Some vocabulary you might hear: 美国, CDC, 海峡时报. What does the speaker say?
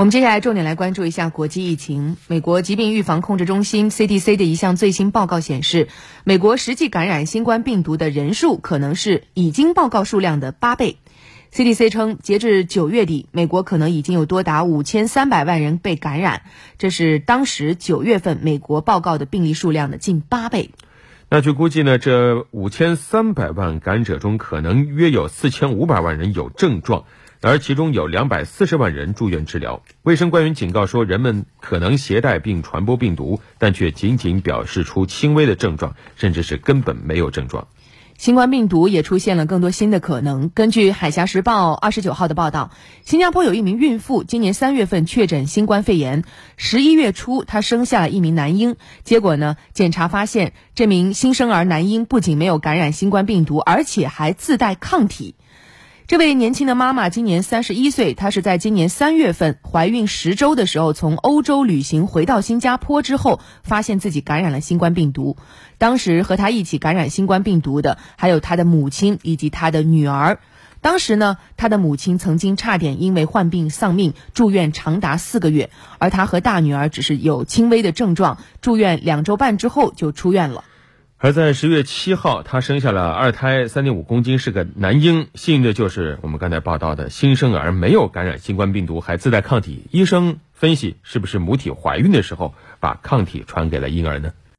我们接下来重点来关注一下国际疫情。美国疾病预防控制中心 CDC 的一项最新报告显示，美国实际感染新冠病毒的人数可能是已经报告数量的8倍。CDC 称，截至9月底，美国可能已经有多达5300万人被感染，这是当时9月份美国报告的病例数量的近8倍。那据估计呢，这5300万感染者中，可能约有4500万人有症状，而其中有240万人住院治疗。卫生官员警告说，人们可能携带并传播病毒，但却仅仅表示出轻微的症状，甚至是根本没有症状。新冠病毒也出现了更多新的可能。根据《海峡时报》29号的报道，新加坡有一名孕妇今年3月份确诊新冠肺炎，11月初她生下了一名男婴，结果呢，检查发现这名新生儿男婴不仅没有感染新冠病毒，而且还自带抗体。这位年轻的妈妈今年31岁，她是在今年3月份怀孕10周的时候，从欧洲旅行回到新加坡之后，发现自己感染了新冠病毒。当时和她一起感染新冠病毒的还有她的母亲以及她的女儿。当时呢，她的母亲曾经差点因为患病丧命，住院长达4个月，而她和大女儿只是有轻微的症状，住院2周半之后就出院了。而在10月7号，她生下了二胎 3.5 公斤，是个男婴。幸运的就是我们刚才报道的新生儿没有感染新冠病毒，还自带抗体。医生分析，是不是母体怀孕的时候把抗体传给了婴儿呢？